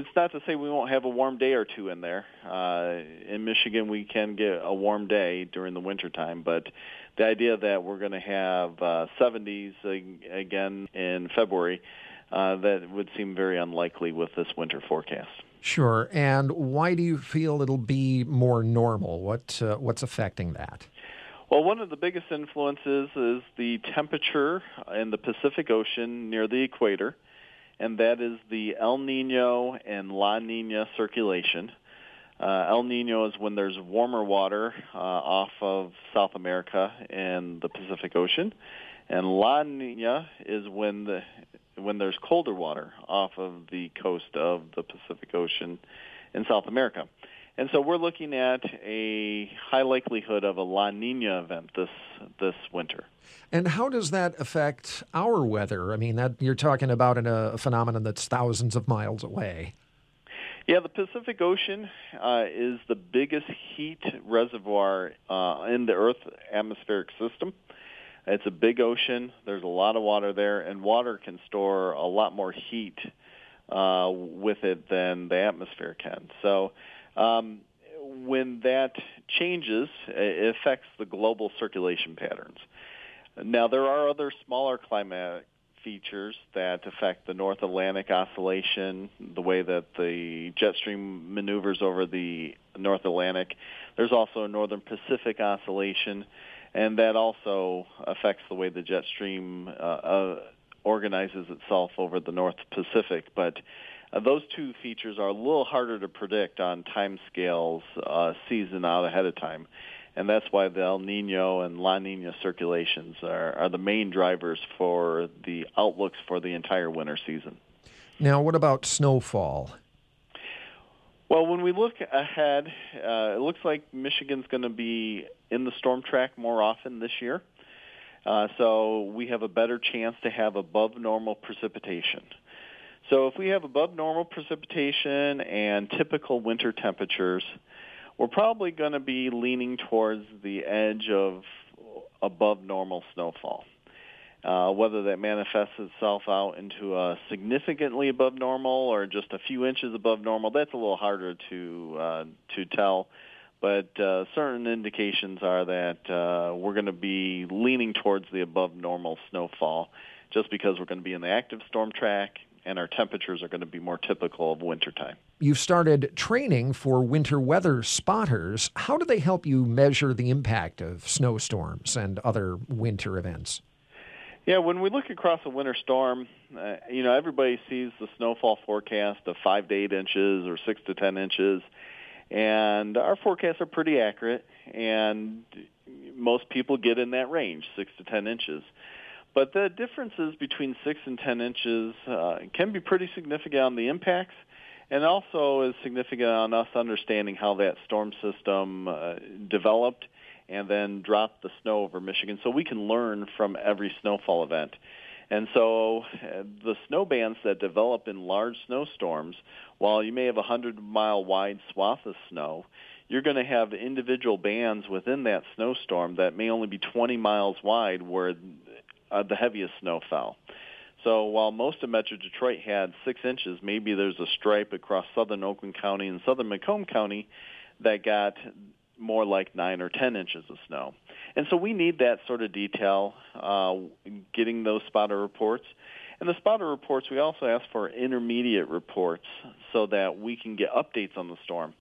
it's not to say we won't have a warm day or two in there. In Michigan, we can get a warm day during the wintertime, but the idea that we're going to have 70s again in February, that would seem very unlikely with this winter forecast. Sure. And why do you feel it'll be more normal? What's affecting that? Well, one of the biggest influences is the temperature in the Pacific Ocean near the equator, and that is the El Niño and La Niña circulation. El Niño is when there's warmer water off of South America and the Pacific Ocean, and La Niña is when there's colder water off of the coast of the Pacific Ocean in South America. And so we're looking at a high likelihood of a La Niña event this winter. And how does that affect our weather? I mean, that you're talking about a phenomenon that's thousands of miles away. Yeah, the Pacific Ocean is the biggest heat reservoir in the Earth's atmospheric system. It's a big ocean. There's a lot of water there, and water can store a lot more heat with it than the atmosphere can. So when that changes, it affects the global circulation patterns. Now, there are other smaller climatic features that affect the North Atlantic oscillation, the way that the jet stream maneuvers over the North Atlantic. There's also a Northern Pacific oscillation, and that also affects the way the jet stream organizes itself over the North Pacific. But those two features are a little harder to predict on time scales season out ahead of time. And that's why the El Niño and La Niña circulations are the main drivers for the outlooks for the entire winter season. Now, what about snowfall? Well, when we look ahead, it looks like Michigan's going to be in the storm track more often this year. So we have a better chance to have above normal precipitation. So if we have above normal precipitation and typical winter temperatures, we're probably going to be leaning towards the edge of above normal snowfall. Whether that manifests itself out into a significantly above normal or just a few inches above normal, that's a little harder to tell. But certain indications are that we're going to be leaning towards the above normal snowfall just because we're going to be in the active storm track, and our temperatures are going to be more typical of wintertime. You've started training for winter weather spotters. How do they help you measure the impact of snowstorms and other winter events? Yeah, when we look across a winter storm, everybody sees the snowfall forecast of 5 to 8 inches or 6 to 10 inches, and our forecasts are pretty accurate, and most people get in that range, 6 to 10 inches. But the differences between 6 and 10 inches can be pretty significant on the impacts, and also is significant on us understanding how that storm system developed and then dropped the snow over Michigan, so we can learn from every snowfall event. And so the snow bands that develop in large snowstorms, while you may have a 100-mile wide swath of snow, you're going to have individual bands within that snowstorm that may only be 20 miles wide where the heaviest snow fell. So while most of Metro Detroit had 6 inches, maybe there's a stripe across southern Oakland County and southern Macomb County that got more like 9 or 10 inches of snow. And so we need that sort of detail getting those spotter reports. And the spotter reports, we also ask for intermediate reports so that we can get updates on the storm.